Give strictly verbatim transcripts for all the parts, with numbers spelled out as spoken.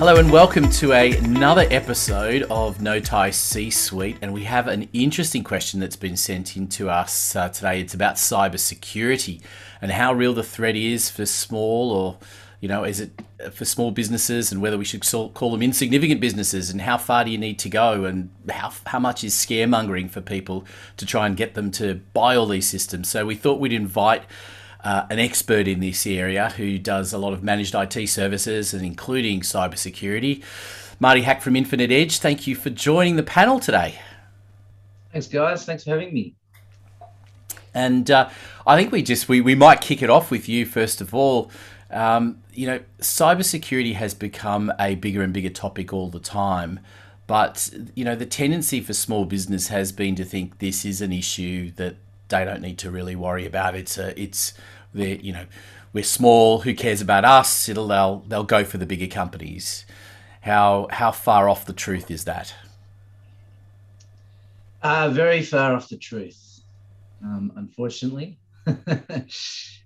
Hello and welcome to a, another episode of No Tie C-Suite, and we have an interesting question that's been sent in to us uh, today. It's about cybersecurity and how real the threat is for small, or you know, is it for small businesses, and whether we should call them insignificant businesses, and how far do you need to go, and how how much is scaremongering for people to try and get them to buy all these systems. So we thought we'd invite Uh, an expert in this area who does a lot of managed I T services and including cybersecurity. Marty Hack from Infinite Edge, thank you for joining the panel today. Thanks, guys. Thanks for having me. And uh, I think we just we, we might kick it off with you first of all. Um, you know, cybersecurity has become a bigger and bigger topic all the time. But, you know, the tendency for small business has been to think this is an issue that they don't need to really worry about. It's a, it's the you know, we're small. Who cares about us? It'll they'll they'll go for the bigger companies. How how far off the truth is that? Uh, very far off the truth, um, unfortunately.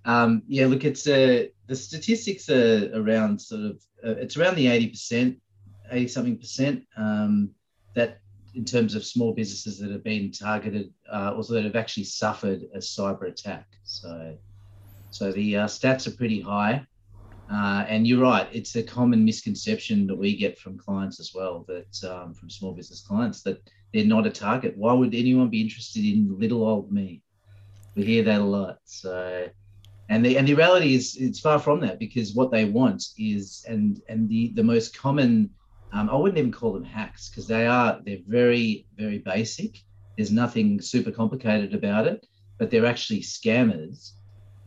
um, yeah, look, it's a, the statistics are around sort of uh, it's around the eighty percent, eighty something percent. Um, that. In terms of small businesses that have been targeted, uh, also that have actually suffered a cyber attack. So so the uh, stats are pretty high. Uh, and you're right, it's a common misconception that we get from clients as well, that um, from small business clients, that they're not a target. Why would anyone be interested in little old me? We hear that a lot. So, and the and the reality is it's far from that, because what they want is, and and the, the most common, Um, I wouldn't even call them hacks, because they are, they're very, very basic. There's nothing super complicated about it, but they're actually scammers.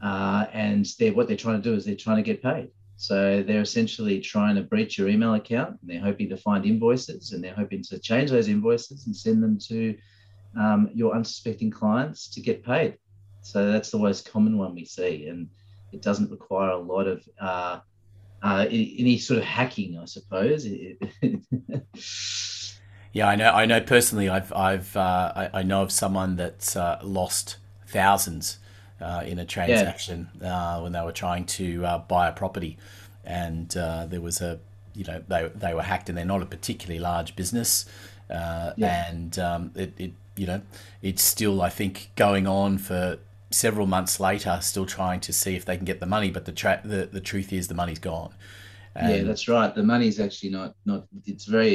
Uh, and they're, what they're trying to do is they're trying to get paid. So they're essentially trying to breach your email account, and they're hoping to find invoices, and they're hoping to change those invoices and send them to um, your unsuspecting clients to get paid. So that's the most common one we see. And it doesn't require a lot of uh, Uh, any sort of hacking, I suppose. yeah, I know. I know personally. I've, I've, uh, I, I know of someone that's uh, lost thousands uh, in a transaction yeah. uh, when they were trying to uh, buy a property, and uh, there was a, you know, they they were hacked, and they're not a particularly large business, uh, yeah. and um, it, it, you know, it's still, I think, going on for several months later, still trying to see if they can get the money, but the tra- the, the truth is the money's gone. Um, yeah, that's right. The money's actually not, not, it's very,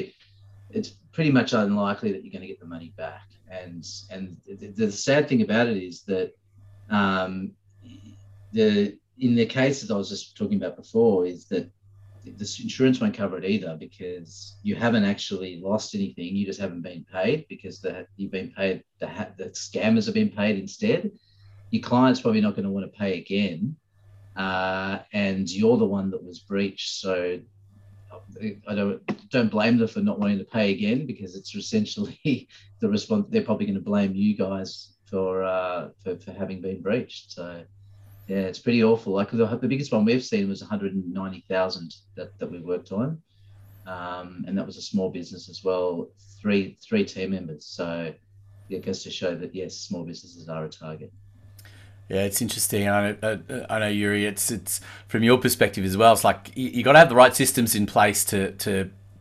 it's pretty much unlikely that you're going to get the money back. And, and the, the sad thing about it is that um, the, in the cases I was just talking about before, is that this insurance won't cover it either, because you haven't actually lost anything. You just haven't been paid, because the, you've been paid, the, the scammers have been paid instead. Your client's probably not going to want to pay again, uh, and you're the one that was breached. So I don't don't blame them for not wanting to pay again, because it's essentially the response. They're probably going to blame you guys for uh, for, for having been breached. So yeah, it's pretty awful. Like the, the biggest one we've seen was one hundred ninety thousand that that we worked on, um, and that was a small business as well, three three team members. So it goes to show that yes, small businesses are a target. Yeah, it's interesting. I know, I know, Yuri. It's it's from your perspective as well. It's like you got to have the right systems in place to to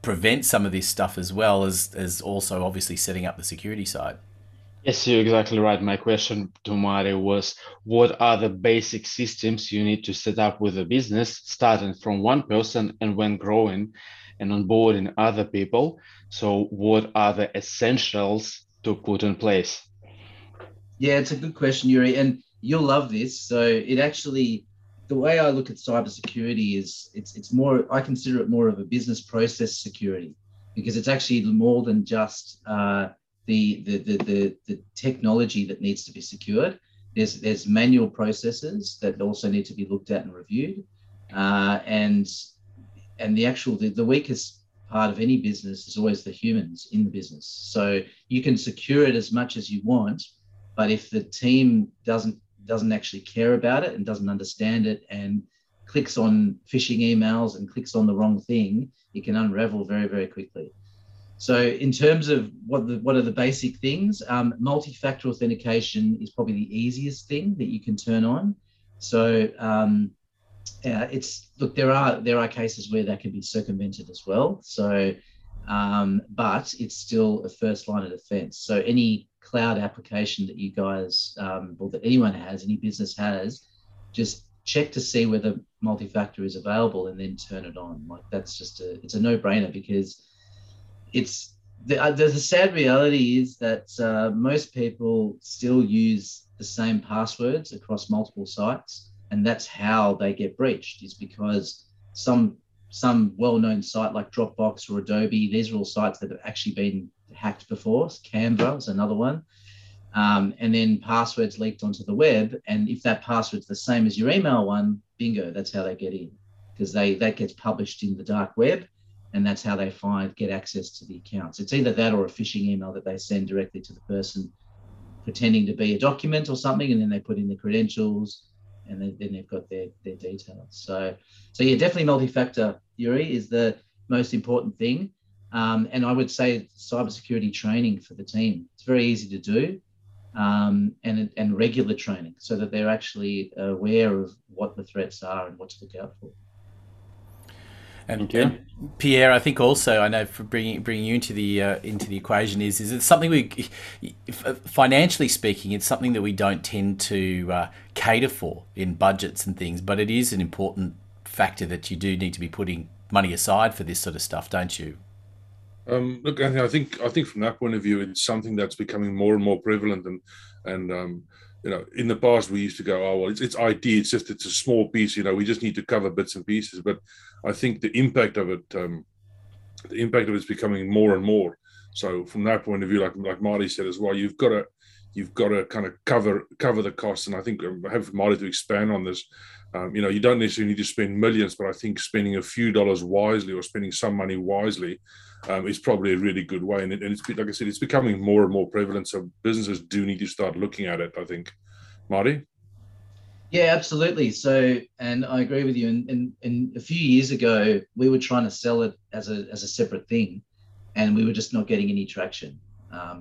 prevent some of this stuff, as well as as also obviously setting up the security side. Yes, you're exactly right. My question to Marty was, what are the basic systems you need to set up with a business, starting from one person and when growing and onboarding other people? So, what are the essentials to put in place? Yeah, it's a good question, Yuri, and you'll love this. So it actually, the way I look at cybersecurity is it's it's more, I consider it more of a business process security, because it's actually more than just uh, the, the, the, the, the technology that needs to be secured. There's there's manual processes that also need to be looked at and reviewed. Uh, and and the actual, the, the weakest part of any business is always the humans in the business. So you can secure it as much as you want, but if the team doesn't doesn't actually care about it and doesn't understand it and clicks on phishing emails and clicks on the wrong thing, it can unravel very, very quickly. So in terms of what the, what are the basic things, um, multi-factor authentication is probably the easiest thing that you can turn on. So um, uh, it's look, there are there are cases where that can be circumvented as well. So, um, but it's still a first line of defense. So any cloud application that you guys, um, or that anyone has, any business has, just check to see whether multi-factor is available and then turn it on. Like that's just a, it's a no-brainer, because it's, the, the sad reality is that uh, most people still use the same passwords across multiple sites, and that's how they get breached, is because some some well-known site like Dropbox or Adobe, these are all sites that have actually been hacked before. Canva is another one. Um, and then passwords leaked onto the web. And if that password's the same as your email one, bingo, that's how they get in, because they that gets published in the dark web, and that's how they find get access to the accounts. It's either that or a phishing email that they send directly to the person pretending to be a document or something, and then they put in the credentials, and then, then they've got their, their details. So, so yeah, definitely multi-factor, Yuri, is the most important thing. Um, and I would say cybersecurity training for the team. It's very easy to do. Um, and, and regular training, so that they're actually aware of what the threats are and what to look out for. And, and Pierre, I think also, I know for bringing bringing you into the uh, into the equation, is is it something we, financially speaking, it's something that we don't tend to uh, cater for in budgets and things, but it is an important factor that you do need to be putting money aside for this sort of stuff, don't you? Um, look, I think I think from that point of view, it's something that's becoming more and more prevalent. And and um, you know, in the past we used to go, oh well, it's it's I T, it's just it's a small piece. You know, we just need to cover bits and pieces. But I think the impact of it, um, the impact of it's becoming more and more. So from that point of view, like like Marty said as well, you've got to you've got to kind of cover cover the costs. And I think I have for Marty to expand on this. Um, you know, you don't necessarily need to spend millions, but I think spending a few dollars wisely or spending some money wisely um, is probably a really good way. And, it, and it's like I said, it's becoming more and more prevalent. So businesses do need to start looking at it, I think. Marty? Yeah, absolutely. So, and I agree with you. And, and, and a few years ago, we were trying to sell it as a as a separate thing, and we were just not getting any traction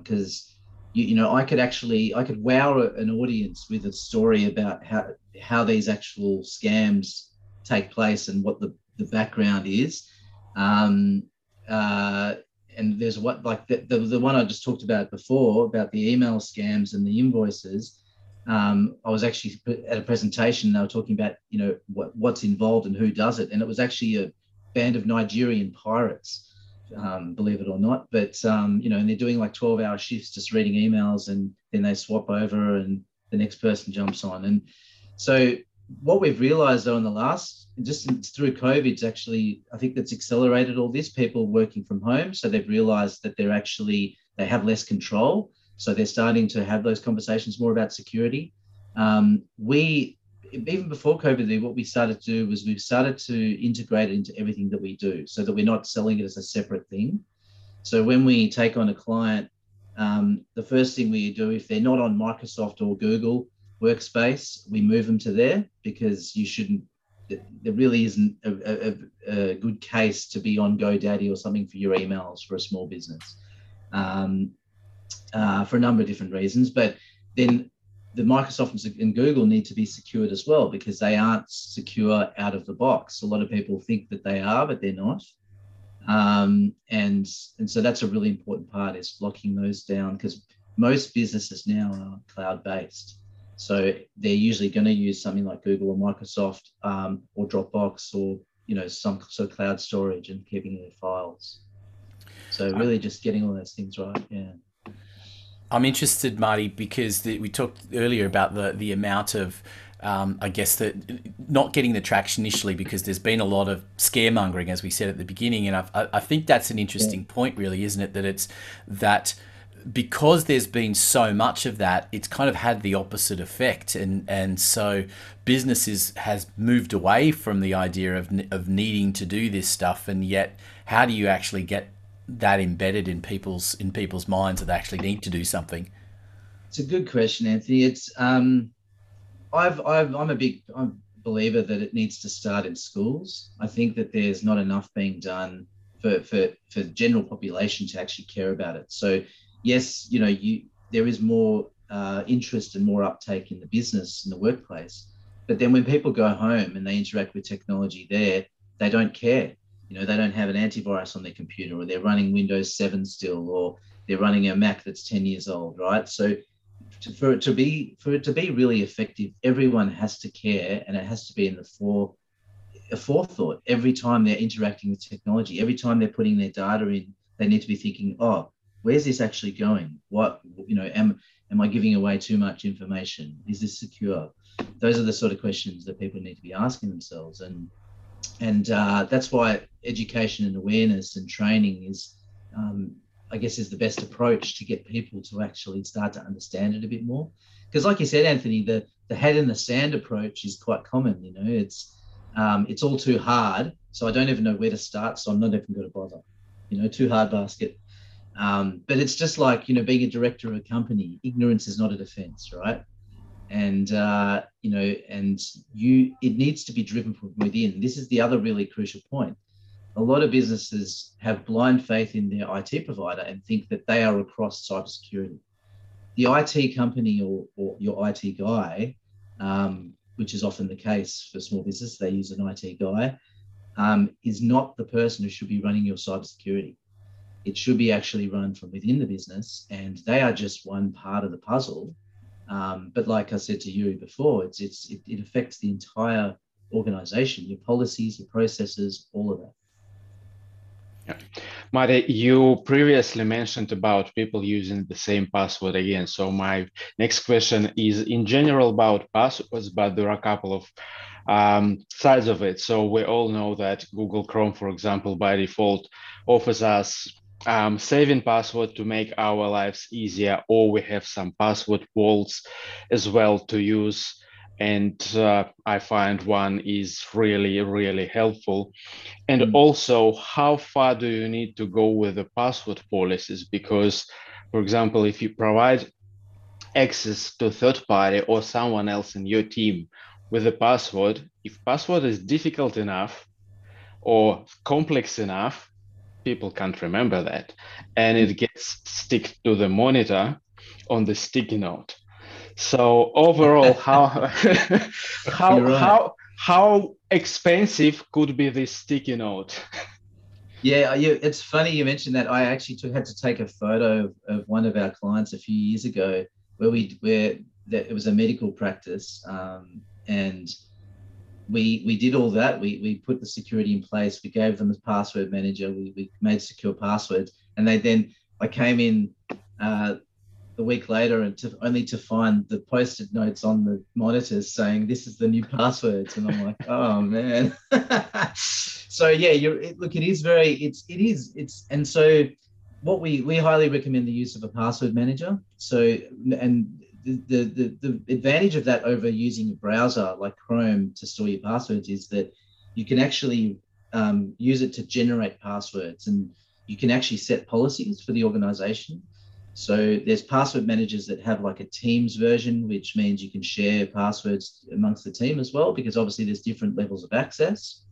because... Um, You, you know, I could actually, I could wow an audience with a story about how how these actual scams take place and what the, the background is. Um, uh, and there's what, like the, the, the one I just talked about before, about the email scams and the invoices. Um, I was actually at a presentation, and they were talking about, you know, what, what's involved and who does it. And it was actually a band of Nigerian pirates. Um, believe it or not, but um, you know, and they're doing like twelve-hour shifts, just reading emails, and then they swap over, and the next person jumps on. And so, what we've realised though in the last, just through COVID, is actually, I think that's accelerated all this. People working from home, so they've realised that they're actually they have less control, so they're starting to have those conversations more about security. Um, we even before COVID, what we started to do was we started to integrate it into everything that we do, so that we're not selling it as a separate thing. So when we take on a client, um, the first thing we do, if they're not on Microsoft or Google Workspace, we move them to there, because you shouldn't, there really isn't a, a, a good case to be on GoDaddy or something for your emails for a small business, um, uh, for a number of different reasons. But then the Microsoft and Google need to be secured as well, because they aren't secure out of the box. A lot of people think that they are, but they're not. Um, and, and so that's a really important part, is locking those down, because most businesses now are cloud-based. So they're usually going to use something like Google or Microsoft um, or Dropbox or, you know, some sort of cloud storage and keeping their files. So really just getting all those things right, yeah. I'm interested, Marty, because the, we talked earlier about the, the amount of, um, I guess, the, not getting the traction initially, because there's been a lot of scaremongering, as we said at the beginning. And I've, I think that's an interesting yeah. point, really, isn't it? That it's that because there's been so much of that, it's kind of had the opposite effect. And, and so businesses has moved away from the idea of of needing to do this stuff. And yet, how do you actually get that embedded in people's in people's minds that they actually need to do something? It's a good question, Anthony. It's um, I've, I've I'm a big I'm a believer that it needs to start in schools. I think that there's not enough being done for for for the general population to actually care about it. So yes, you know, you there is more uh, interest and more uptake in the business in the workplace, But then when people go home and they interact with technology there, they don't care. You know, they don't have an antivirus on their computer, or they're running Windows seven still, or they're running a Mac that's ten years old, right? So to, for it to be for it to be really effective, everyone has to care, and it has to be in the fore, a forethought. Every time they're interacting with technology, every time they're putting their data in, they need to be thinking, oh, where's this actually going? What, you know, am, am I giving away too much information? Is this secure? Those are the sort of questions that people need to be asking themselves. And, and uh, that's why education and awareness and training is, um, I guess, is the best approach to get people to actually start to understand it a bit more. Because like you said, Anthony, the, the head in the sand approach is quite common. You know, it's, um, it's all too hard. So I don't even know where to start. So I'm not even going to bother, you know, too hard basket. Um, but it's just like, you know, being a director of a company, ignorance is not a defense, right? And, uh, you know, and you, it needs to be driven from within. This is the other really crucial point. A lot of businesses have blind faith in their I T provider and think that they are across cybersecurity. The I T company or, or your I T guy, um, which is often the case for small business, they use an I T guy, um, is not the person who should be running your cybersecurity. It should be actually run from within the business, and they are just one part of the puzzle. Um, but like I said to Yuri before, it's, it's, it, it affects the entire organization, your policies, your processes, all of that. Yeah. Marty, you previously mentioned about people using the same password again. So my next question is in general about passwords, but there are a couple of um, sides of it. So we all know that Google Chrome, for example, by default offers us Um, saving password to make our lives easier, or we have some password vaults as well to use. And uh, I find one is really, really helpful. And mm. also, how far do you need to go with the password policies? Because, for example, if you provide access to a third party or someone else in your team with a password, if password is difficult enough or complex enough, people can't remember that, and it gets stick to the monitor on the sticky note. So overall, how how right. how how expensive could be this sticky note? Yeah, you, it's funny you mentioned that. I actually took, had to take a photo of, of one of our clients a few years ago, where we where that it was a medical practice, um, and. We we did all that. We we put the security in place. We gave them a password manager. We we made secure passwords, and they then I came in uh, a week later, and to, only to find the post-it notes on the monitors saying this is the new passwords, and I'm like, oh man. So yeah, you're it, look. It is very. It's it is it's and so what we we highly recommend the use of a password manager. So and. The, the, the advantage of that over using a browser like Chrome to store your passwords is that you can actually um, use it to generate passwords, and you can actually set policies for the organization. So there's password managers that have like a Teams version, which means you can share passwords amongst the team as well, because obviously there's different levels of access.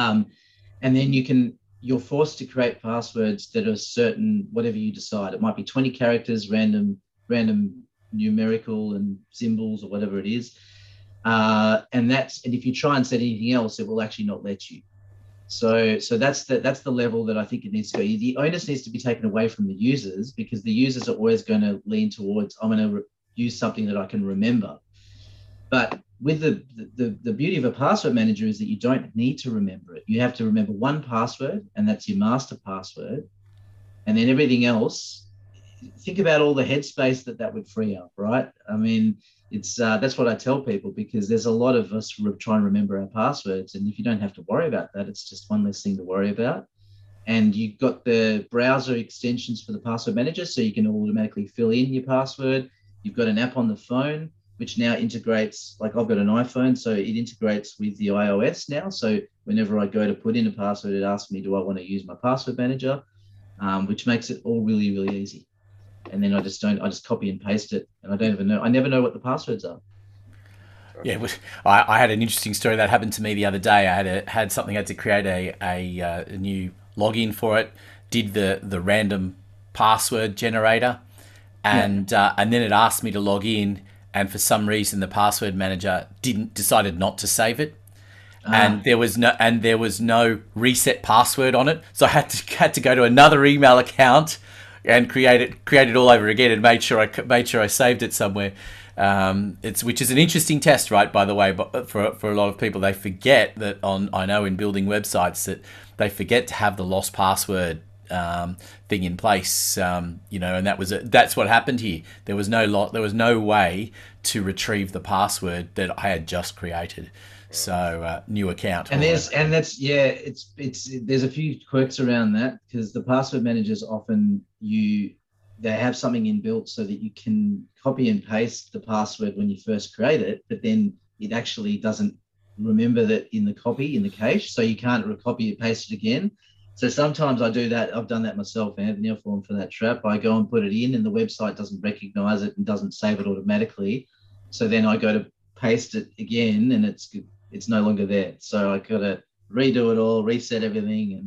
Um, and then you can, you're forced to create passwords that are certain, whatever you decide. It might be twenty characters, random, random, numerical and symbols or whatever it is, uh and that's and if you try and set anything else, it will actually not let you. So so that's the that's the level that I think it needs to go. The onus needs to be taken away from the users, because the users are always going to lean towards, I'm going to use something that I can remember. But with the, the the beauty of a password manager is that you don't need to remember it. You have to remember one password, and that's your master password, and then everything else. Think about all the headspace that that would free up, right? I mean, it's uh, that's what I tell people, because there's a lot of us who try and remember our passwords, and if you don't have to worry about that, it's just one less thing to worry about. And you've got the browser extensions for the password manager, so you can automatically fill in your password. You've got an app on the phone, which now integrates, like I've got an iPhone, so it integrates with the iOS now. So whenever I go to put in a password, it asks me, do I want to use my password manager, um, which makes it all really, really easy. And then I just don't, I just copy and paste it. And I don't even know, I never know what the passwords are. Yeah, I, I had an interesting story that happened to me the other day. I had a, had something, I had to create a, a, uh, a new login for it, did the, the random password generator. And, yeah. uh, and then it asked me to log in, and for some reason the password manager didn't decided not to save it. Uh. And there was no and there was no reset password on it. So I had to had to go to another email account and create it create it all over again and made sure I made sure I saved it somewhere. Um, it's which is an interesting test, right? By the way, but for for a lot of people, they forget that on I know in building websites that they forget to have the lost password um, thing in place, um, you know, and that was a, that's what happened here. There was no lot, there was no way to retrieve the password that I had just created. So uh, new account. And there's and that's yeah, it's it's there's a few quirks around that because the password managers often you. they have something inbuilt so that you can copy and paste the password when you first create it, but then it actually doesn't remember that in the copy, in the cache, so you can't copy and paste it again. So sometimes I do that. I've done that myself, Anthony. I've fallen for that trap. I go and put it in and the website doesn't recognize it and doesn't save it automatically. So then I go to paste it again and it's it's no longer there. So I got to redo it all, reset everything. And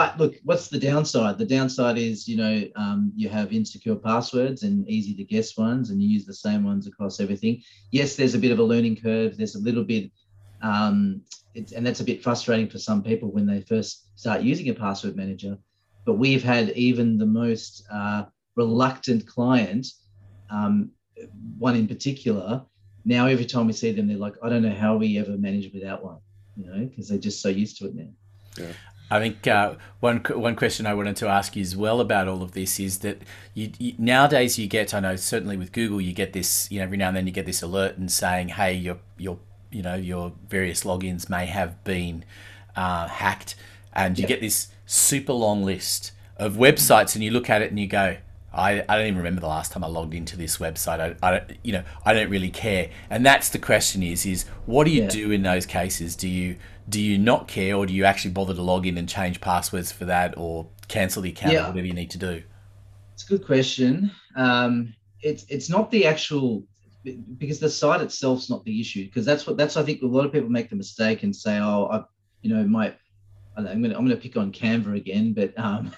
But look, what's the downside? The downside is, you know, um, you have insecure passwords and easy to guess ones, and you use the same ones across everything. Yes, there's a bit of a learning curve. There's a little bit, um, it's, and that's a bit frustrating for some people when they first start using a password manager. But we've had even the most uh, reluctant client, um, one in particular. Now, every time we see them, they're like, I don't know how we ever managed without one, you know, because they're just so used to it now. Yeah. I think uh, one one question I wanted to ask you as well about all of this is that you, you, nowadays you get, I know certainly with Google, you get this, you know, every now and then you get this alert and saying, hey, your your you know your various logins may have been uh, hacked, and you yep. get this super long list of websites, and you look at it and you go, I, I don't even remember the last time I logged into this website. I, I don't, you know, I don't really care. And that's the question is, is what do you yeah. do in those cases? Do you do you not care, or do you actually bother to log in and change passwords for that, or cancel the account, yeah. or whatever you need to do? It's a good question. Um, it's it's not the actual, because the site itself's not the issue. Because that's what that's I think a lot of people make the mistake and say, oh, I, you know, my, I'm gonna I'm gonna pick on Canva again, but. Um,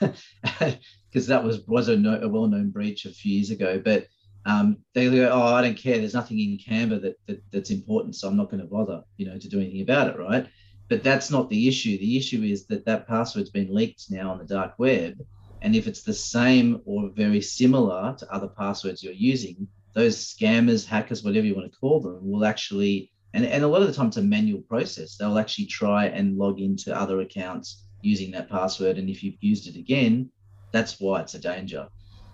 because that was was a, no, a well-known breach a few years ago. But um, they go, oh, I don't care. There's nothing in Canva that, that that's important, so I'm not going to bother, you know, to do anything about it, right? But that's not the issue. The issue is that that password's been leaked now on the dark web, and if it's the same or very similar to other passwords you're using, those scammers, hackers, whatever you want to call them, will actually, and, and a lot of the time it's a manual process. They'll actually try and log into other accounts using that password, and if you've used it again, that's why it's a danger.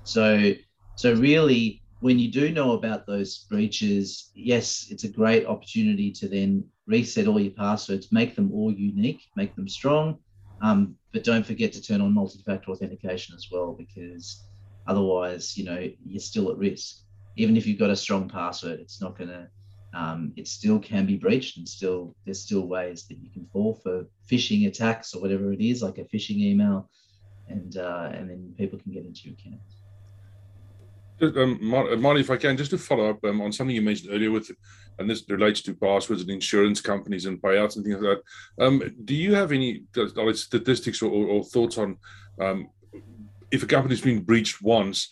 So, so really, when you do know about those breaches, yes, it's a great opportunity to then reset all your passwords, make them all unique, make them strong, um, but don't forget to turn on multi-factor authentication as well, because otherwise, you know, you're still at risk. Even if you've got a strong password, it's not gonna, um, it still can be breached, and still there's still ways that you can fall for phishing attacks or whatever it is, like a phishing email. And uh, and then people can get into your account. Um, Marty, if I can, just to follow up um, on something you mentioned earlier, with, and this relates to passwords and insurance companies and payouts and things like that. Um, do you have any statistics or, or thoughts on um, if a company's been breached once,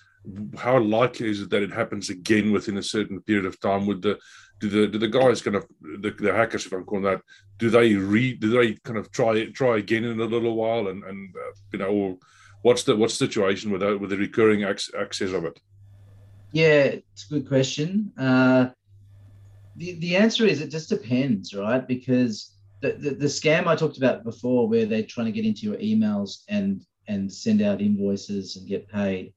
how likely is it that it happens again within a certain period of time? Would the do the do the guys kind of the, the hackers, if I'm calling that, do they re do they kind of try try again in a little while, and and uh, you know, or what's the what's the situation with that, with the recurring ac- access of it? Yeah, it's a good question. Uh, the the answer is it just depends, right? Because the, the the scam I talked about before, where they're trying to get into your emails and and send out invoices and get paid.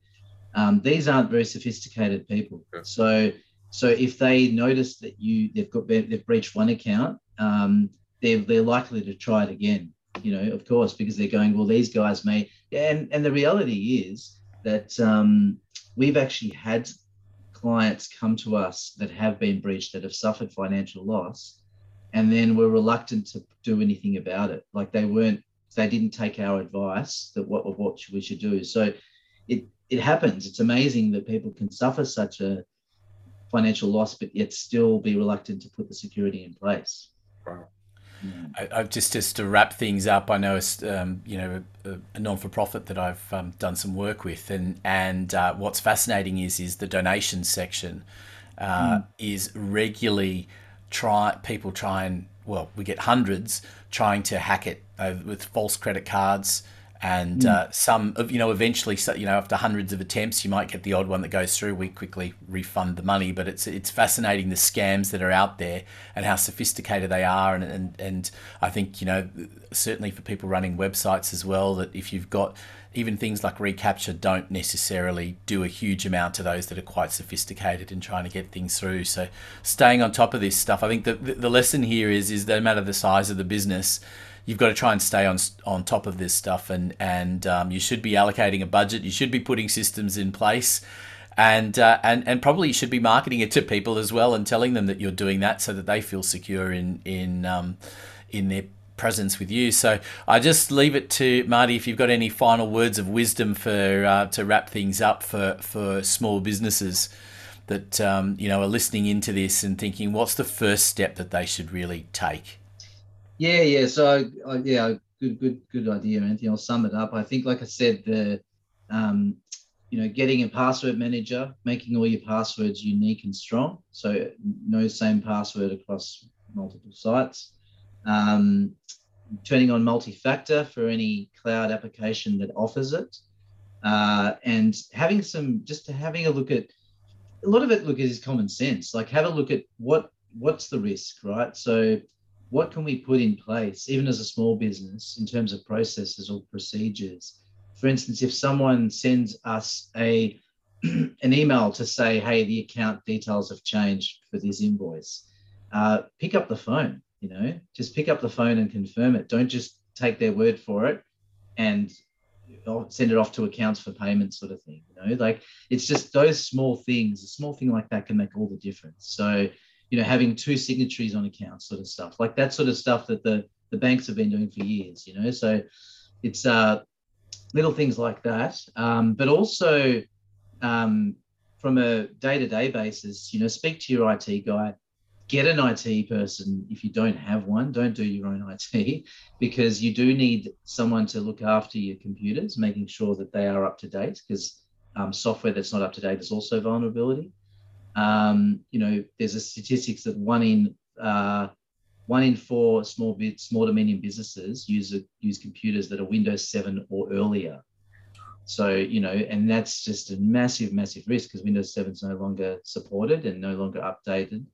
Um, these aren't very sophisticated people, okay. so so if they notice that you they've got they've breached one account, um, they're they're likely to try it again. You know, of course, because they're going, well, these guys may. And and the reality is that um, we've actually had clients come to us that have been breached, that have suffered financial loss, and then were reluctant to do anything about it. Like they weren't, they didn't take our advice that what of what we should do. So it. It happens. It's amazing that people can suffer such a financial loss, but yet still be reluctant to put the security in place. Wow. Yeah. I, I've just just to wrap things up. I know, um, you know, a, a non-for-profit that I've um, done some work with, and and uh, what's fascinating is is the donation section. uh, mm. is regularly try people try and, well, we get hundreds trying to hack it uh, with false credit cards. And mm. uh, some, you know, eventually, you know, after hundreds of attempts, you might get the odd one that goes through. We quickly refund the money, but it's it's fascinating the scams that are out there and how sophisticated they are. And and and I think, you know, certainly for people running websites as well, that if you've got even things like reCAPTCHA, don't necessarily do a huge amount to those that are quite sophisticated in trying to get things through. So staying on top of this stuff, I think the the lesson here is is no matter the size of the business, you've got to try and stay on on top of this stuff, and and um, you should be allocating a budget. You should be putting systems in place, and uh, and and probably you should be marketing it to people as well and telling them that you're doing that so that they feel secure in in um, in their presence with you. So I just leave it to Marty if you've got any final words of wisdom for uh, to wrap things up for for small businesses that um, you know are listening into this and thinking, what's the first step that they should really take? Yeah, yeah. So, uh, yeah, good, good, good idea, Anthony. I'll sum it up. I think, like I said, the, um, you know, getting a password manager, making all your passwords unique and strong. So no same password across multiple sites. Um, turning on multi-factor for any cloud application that offers it, uh, and having some, just having a look at a lot of it. Look, is common sense. Like, have a look at what what's the risk, right? So, what can we put in place, even as a small business, in terms of processes or procedures? For instance, if someone sends us a an email to say, hey, the account details have changed for this invoice, uh, pick up the phone, you know, just pick up the phone and confirm it. Don't just take their word for it and send it off to accounts for payment sort of thing. You know, like, it's just those small things, a small thing like that can make all the difference. So, you know, having two signatories on accounts, sort of stuff, like that sort of stuff that the, the banks have been doing for years, you know, so it's uh, little things like that. Um, but also um, from a day-to-day basis, you know, speak to your I T guy, get an I T person. If you don't have one, don't do your own I T, because you do need someone to look after your computers, making sure that they are up to date, because um, software that's not up to date is also vulnerability. Um, you know, there's a statistics that one in uh, one in four small bit small to medium businesses use a, use computers that are Windows seven or earlier. So, you know, and that's just a massive, massive risk, because Windows seven is no longer supported and no longer updated.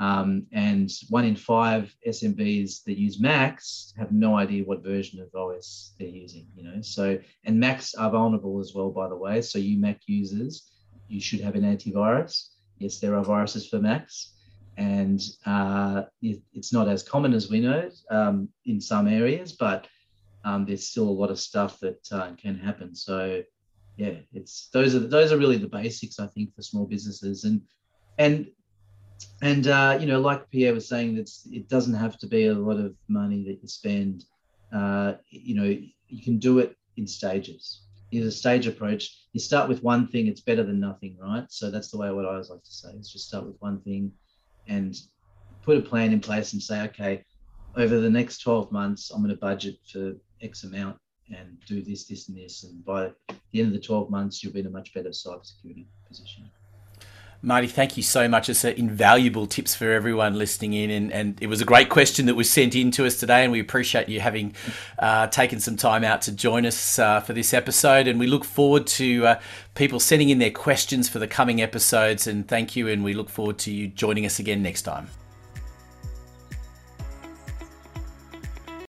Um, and one in five S M Bs that use Macs have no idea what version of O S they're using. You know, so, and Macs are vulnerable as well, by the way. So you Mac users, you should have an antivirus. Yes, there are viruses for Macs, and uh, it, it's not as common as we know um, in some areas, but um, there's still a lot of stuff that uh, can happen. So, yeah, it's those are those are really the basics, I think, for small businesses. And and and uh, you know, like Pierre was saying, that's it doesn't have to be a lot of money that you spend. Uh, you know, you can do it in stages. Is a stage approach. You start with one thing, it's better than nothing, right? So that's the way what I always like to say, is just start with one thing and put a plan in place and say, okay, over the next twelve months, I'm going to budget for X amount and do this, this, and this. And by the end of the twelve months, you'll be in a much better cybersecurity position. Marty, thank you so much. It's invaluable tips for everyone listening in. And, and it was a great question that was sent in to us today. And we appreciate you having uh, taken some time out to join us uh, for this episode. And we look forward to uh, people sending in their questions for the coming episodes. And thank you. And we look forward to you joining us again next time.